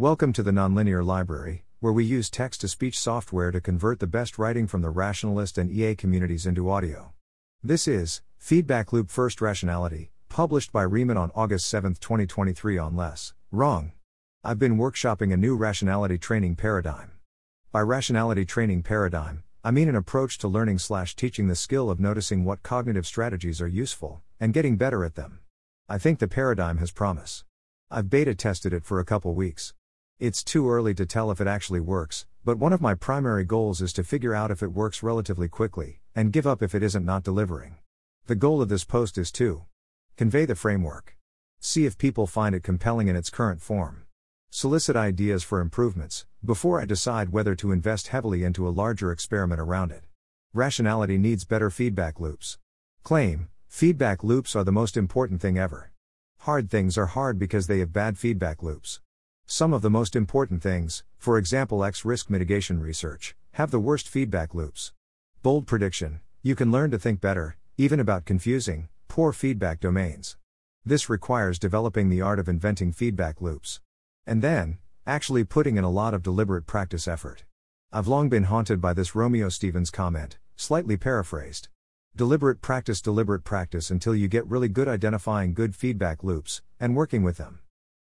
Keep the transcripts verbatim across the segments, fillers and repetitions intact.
Welcome to the Nonlinear Library, where we use text-to-speech software to convert the best writing from the Rationalist and E A communities into audio. This is Feedbackloop-first Rationality, published by Raemon on August seventh, twenty twenty-three on LessWrong. I've been workshopping a new rationality training paradigm. By rationality training paradigm, I mean an approach to learning slash teaching the skill of noticing what cognitive strategies are useful, and getting better at them. I think the paradigm has promise. I've beta tested it for a couple weeks. It's too early to tell if it actually works, but one of my primary goals is to figure out if it works relatively quickly, and give up if it isn't not delivering. The goal of this post is to convey the framework. See if people find it compelling in its current form. Solicit ideas for improvements, before I decide whether to invest heavily into a larger experiment around it. Rationality needs better feedback loops. Claim, feedback loops are the most important thing ever. Hard things are hard because they have bad feedback loops. Some of the most important things, for example x-risk mitigation research, have the worst feedback loops. Bold prediction, you can learn to think better, even about confusing, poor feedback domains. This requires developing the art of inventing feedback loops. And then, actually putting in a lot of deliberate practice effort. I've long been haunted by this Romeo Stevens comment, slightly paraphrased. Deliberate practice, deliberate practice until you get really good identifying good feedback loops, and working with them.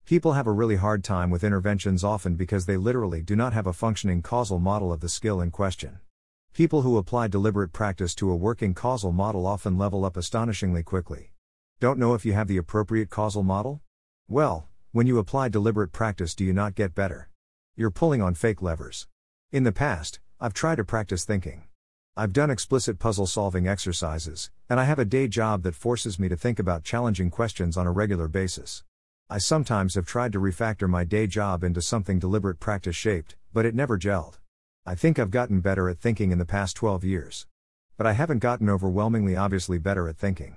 People have a really hard time with interventions often because they literally do not have a functioning causal model of the skill in question. People who apply deliberate practice to a working causal model often level up astonishingly quickly. Don't know if you have the appropriate causal model? Well, when you apply deliberate practice, do you not get better? You're pulling on fake levers. In the past, I've tried to practice thinking. I've done explicit puzzle-solving exercises, and I have a day job that forces me to think about challenging questions on a regular basis. I sometimes have tried to refactor my day job into something deliberate practice shaped, but it never gelled. I think I've gotten better at thinking in the past twelve years. But I haven't gotten overwhelmingly obviously better at thinking.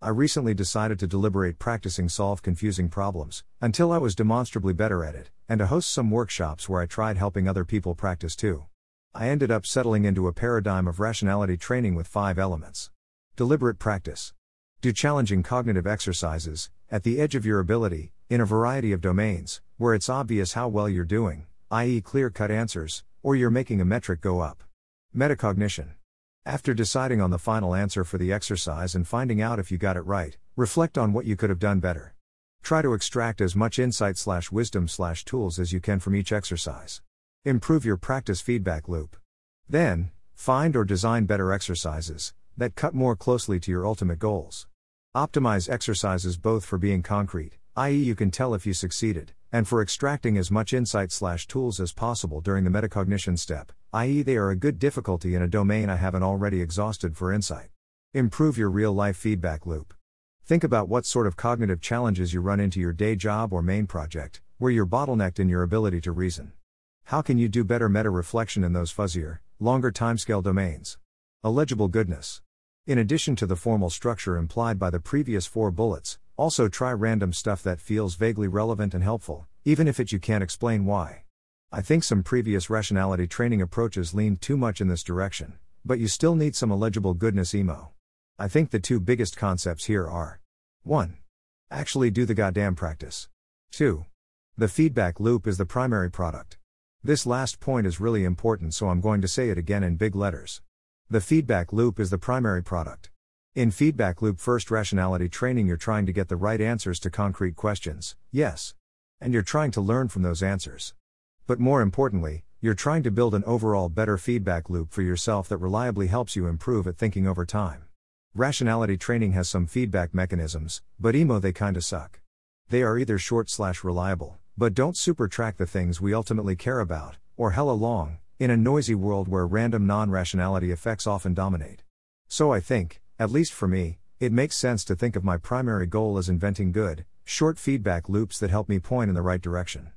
I recently decided to deliberate practicing solve confusing problems, until I was demonstrably better at it, and to host some workshops where I tried helping other people practice too. I ended up settling into a paradigm of rationality training with five elements. Deliberate practice. Do challenging cognitive exercises, at the edge of your ability, in a variety of domains, where it's obvious how well you're doing, that is clear-cut answers, or you're making a metric go up. Metacognition. After deciding on the final answer for the exercise and finding out if you got it right, reflect on what you could have done better. Try to extract as much insight slash wisdom slash tools as you can from each exercise. Improve your practice feedback loop. Then, find or design better exercises that cut more closely to your ultimate goals. Optimize exercises both for being concrete, that is you can tell if you succeeded, and for extracting as much insight/tools as possible during the metacognition step, that is they are a good difficulty in a domain I haven't already exhausted for insight. Improve your real-life feedback loop. Think about what sort of cognitive challenges you run into your day job or main project, where you're bottlenecked in your ability to reason. How can you do better meta-reflection in those fuzzier, longer timescale domains? Eligible goodness. In addition to the formal structure implied by the previous four bullets, also try random stuff that feels vaguely relevant and helpful, even if it you can't explain why. I think some previous rationality training approaches leaned too much in this direction, but you still need some eligible goodness emo. I think the two biggest concepts here are one. Actually do the goddamn practice. two. The feedback loop is the primary product. This last point is really important, so I'm going to say it again in big letters. The feedback loop is the primary product. In feedback loop first rationality training, you're trying to get the right answers to concrete questions, yes. And you're trying to learn from those answers. But more importantly, you're trying to build an overall better feedback loop for yourself that reliably helps you improve at thinking over time. Rationality training has some feedback mechanisms, but emo they kinda suck. They are either short slash reliable, but don't super track the things we ultimately care about, or hella long, in a noisy world where random non-rationality effects often dominate. So I think, at least for me, it makes sense to think of my primary goal as inventing good, short feedback loops that help me point in the right direction.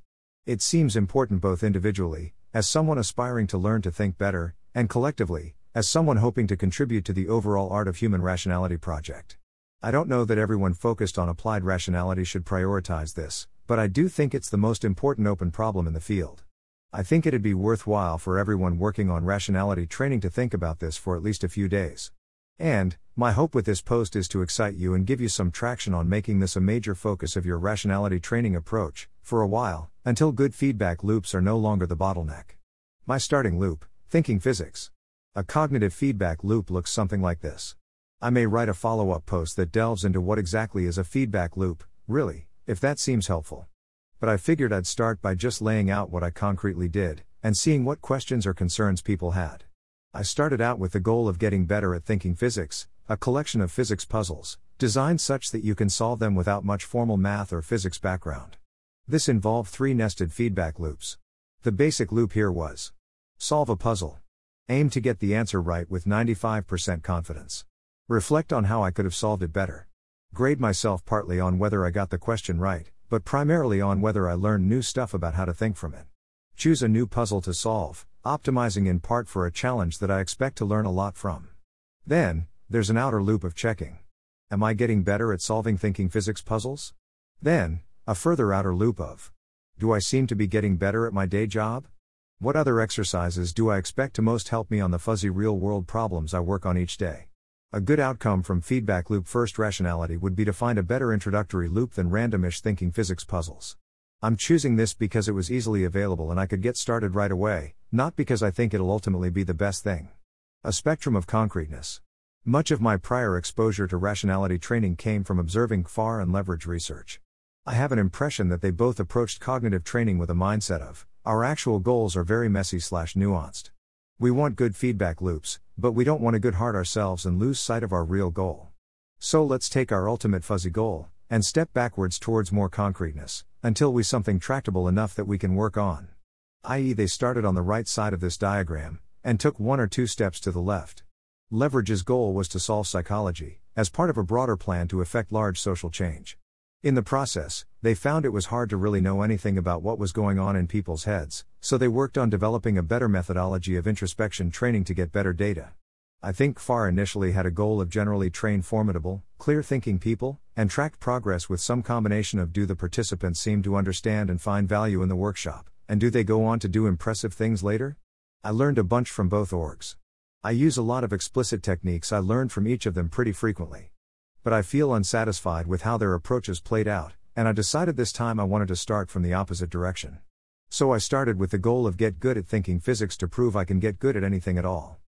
It seems important both individually, as someone aspiring to learn to think better, and collectively, as someone hoping to contribute to the overall Art of Human Rationality project. I don't know that everyone focused on applied rationality should prioritize this, but I do think it's the most important open problem in the field. I think it'd be worthwhile for everyone working on rationality training to think about this for at least a few days. And, my hope with this post is to excite you and give you some traction on making this a major focus of your rationality training approach, for a while, until good feedback loops are no longer the bottleneck. My starting loop, thinking physics. A cognitive feedback loop looks something like this. I may write a follow-up post that delves into what exactly is a feedback loop, really, if that seems helpful. But I figured I'd start by just laying out what I concretely did, and seeing what questions or concerns people had. I started out with the goal of getting better at thinking physics, a collection of physics puzzles, designed such that you can solve them without much formal math or physics background. This involved three nested feedback loops. The basic loop here was: solve a puzzle. Aim to get the answer right with ninety-five percent confidence. Reflect on how I could have solved it better. Grade myself partly on whether I got the question right, but primarily on whether I learned new stuff about how to think from it. Choose a new puzzle to solve, optimizing in part for a challenge that I expect to learn a lot from. Then, there's an outer loop of checking. Am I getting better at solving thinking physics puzzles? Then, a further outer loop of: do I seem to be getting better at my day job? What other exercises do I expect to most help me on the fuzzy real-world problems I work on each day? A good outcome from feedback loop first rationality would be to find a better introductory loop than randomish thinking physics puzzles. I'm choosing this because it was easily available and I could get started right away, not because I think it'll ultimately be the best thing. A spectrum of concreteness. Much of my prior exposure to rationality training came from observing F A R and Leverage research. I have an impression that they both approached cognitive training with a mindset of, our actual goals are very messy slash nuanced. We want good feedback loops, but we don't want to good heart ourselves and lose sight of our real goal. So let's take our ultimate fuzzy goal, and step backwards towards more concreteness, until we something tractable enough that we can work on. that is they started on the right side of this diagram, and took one or two steps to the left. Leverage's goal was to solve psychology, as part of a broader plan to effect large social change. In the process, they found it was hard to really know anything about what was going on in people's heads, so they worked on developing a better methodology of introspection training to get better data. I think F A R initially had a goal of generally train formidable, clear-thinking people, and tracked progress with some combination of do the participants seem to understand and find value in the workshop, and do they go on to do impressive things later? I learned a bunch from both orgs. I use a lot of explicit techniques I learned from each of them pretty frequently. But I feel unsatisfied with how their approaches played out, and I decided this time I wanted to start from the opposite direction. So I started with the goal of get good at thinking physics to prove I can get good at anything at all.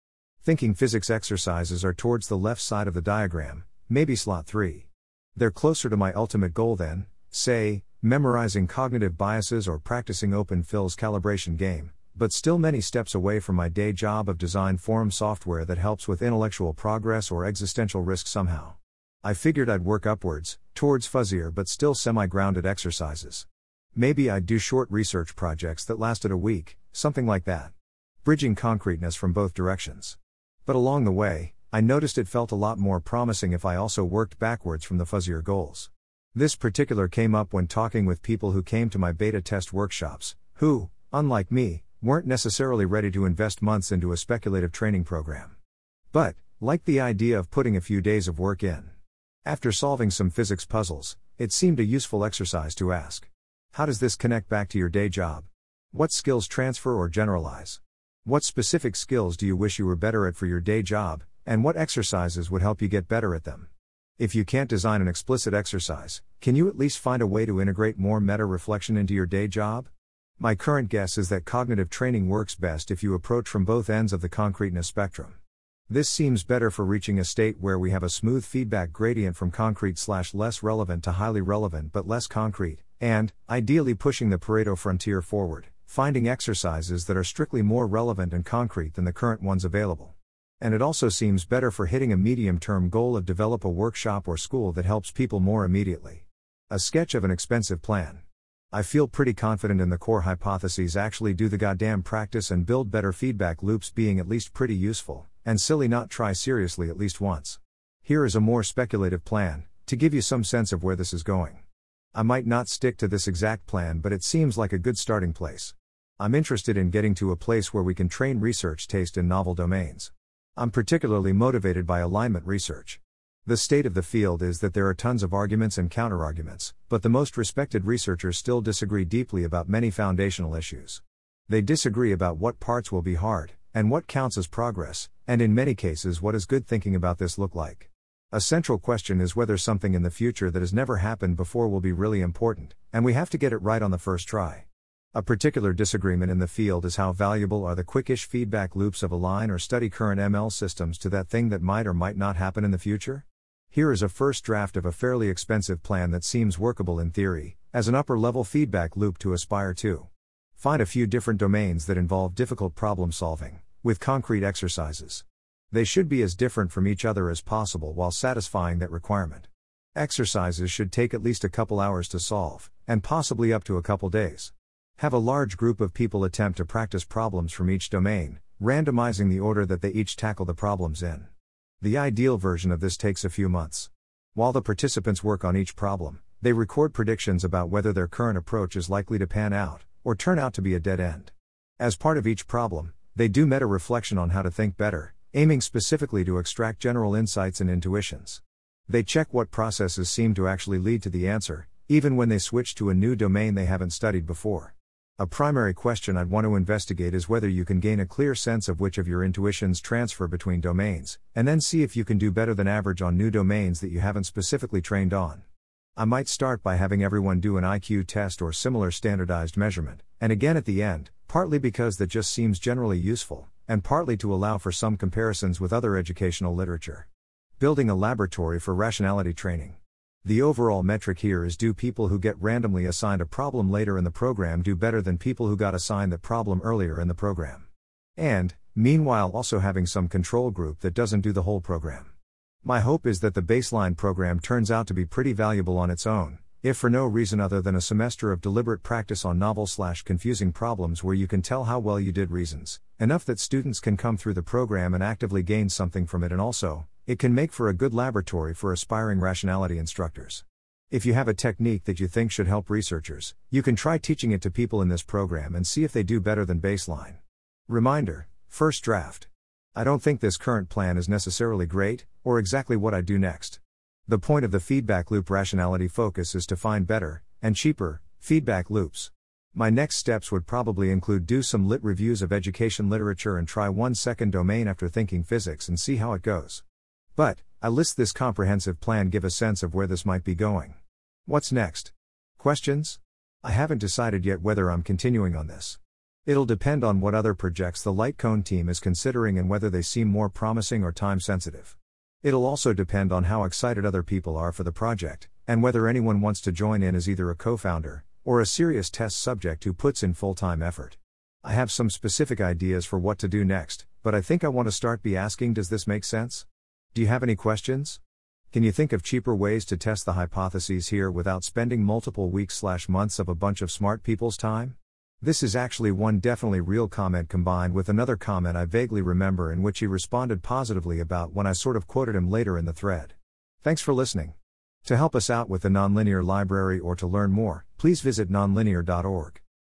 Thinking physics exercises are towards the left side of the diagram, maybe slot three. They're closer to my ultimate goal than, say, memorizing cognitive biases or practicing Open Phil's calibration game, but still many steps away from my day job of design forum software that helps with intellectual progress or existential risk somehow. I figured I'd work upwards, towards fuzzier but still semi-grounded exercises. Maybe I'd do short research projects that lasted a week, something like that. Bridging concreteness from both directions. But along the way, I noticed it felt a lot more promising if I also worked backwards from the fuzzier goals. This particular came up when talking with people who came to my beta test workshops, who, unlike me, weren't necessarily ready to invest months into a speculative training program. But, liked the idea of putting a few days of work in. After solving some physics puzzles, it seemed a useful exercise to ask: how does this connect back to your day job? What skills transfer or generalize? What specific skills do you wish you were better at for your day job, and what exercises would help you get better at them? If you can't design an explicit exercise, can you at least find a way to integrate more meta-reflection into your day job? My current guess is that cognitive training works best if you approach from both ends of the concreteness spectrum. This seems better for reaching a state where we have a smooth feedback gradient from concrete slash less relevant to highly relevant but less concrete, and, ideally pushing the Pareto frontier forward, finding exercises that are strictly more relevant and concrete than the current ones available. And it also seems better for hitting a medium-term goal of develop a workshop or school that helps people more immediately. A sketch of an expensive plan. I feel pretty confident in the core hypotheses actually do the goddamn practice and build better feedback loops being at least pretty useful, and silly not try seriously at least once. Here is a more speculative plan, to give you some sense of where this is going. I might not stick to this exact plan but it seems like a good starting place. I'm interested in getting to a place where we can train research taste in novel domains. I'm particularly motivated by alignment research. The state of the field is that there are tons of arguments and counterarguments, but the most respected researchers still disagree deeply about many foundational issues. They disagree about what parts will be hard, and what counts as progress, and in many cases what does good thinking about this look like? A central question is whether something in the future that has never happened before will be really important, and we have to get it right on the first try. A particular disagreement in the field is how valuable are the quickish feedback loops of align or study current M L systems to that thing that might or might not happen in the future? Here is a first draft of a fairly expensive plan that seems workable in theory, as an upper-level feedback loop to aspire to. Find a few different domains that involve difficult problem solving, with concrete exercises. They should be as different from each other as possible while satisfying that requirement. Exercises should take at least a couple hours to solve, and possibly up to a couple days. Have a large group of people attempt to practice problems from each domain, randomizing the order that they each tackle the problems in. The ideal version of this takes a few months. While the participants work on each problem, they record predictions about whether their current approach is likely to pan out, or turn out to be a dead end. As part of each problem, they do meta-reflection on how to think better, aiming specifically to extract general insights and intuitions. They check what processes seem to actually lead to the answer, even when they switch to a new domain they haven't studied before. A primary question I'd want to investigate is whether you can gain a clear sense of which of your intuitions transfer between domains, and then see if you can do better than average on new domains that you haven't specifically trained on. I might start by having everyone do an I Q test or similar standardized measurement, and again at the end, partly because that just seems generally useful, and partly to allow for some comparisons with other educational literature. Building a laboratory for rationality training. The overall metric here is, do people who get randomly assigned a problem later in the program do better than people who got assigned the problem earlier in the program? And, meanwhile, also having some control group that doesn't do the whole program. My hope is that the baseline program turns out to be pretty valuable on its own, if for no reason other than a semester of deliberate practice on novel-slash-confusing problems where you can tell how well you did reasons. Enough that students can come through the program and actively gain something from it, and also, it can make for a good laboratory for aspiring rationality instructors. If you have a technique that you think should help researchers, you can try teaching it to people in this program and see if they do better than baseline. Reminder, first draft. I don't think this current plan is necessarily great, or exactly what I do next. The point of the feedback loop rationality focus is to find better, and cheaper, feedback loops. My next steps would probably include do some lit reviews of education literature and try one second domain after thinking physics and see how it goes. But, I list this comprehensive plan give a sense of where this might be going. What's next? Questions? I haven't decided yet whether I'm continuing on this. It'll depend on what other projects the Light Cone team is considering and whether they seem more promising or time sensitive. It'll also depend on how excited other people are for the project, and whether anyone wants to join in as either a co-founder, or a serious test subject who puts in full-time effort. I have some specific ideas for what to do next, but I think I want to start by asking, does this make sense? Do you have any questions? Can you think of cheaper ways to test the hypotheses here without spending multiple weeks slash months of a bunch of smart people's time? This is actually one definitely real comment combined with another comment I vaguely remember in which he responded positively about when I sort of quoted him later in the thread. Thanks for listening. To help us out with the Nonlinear Library or to learn more, please visit nonlinear dot org.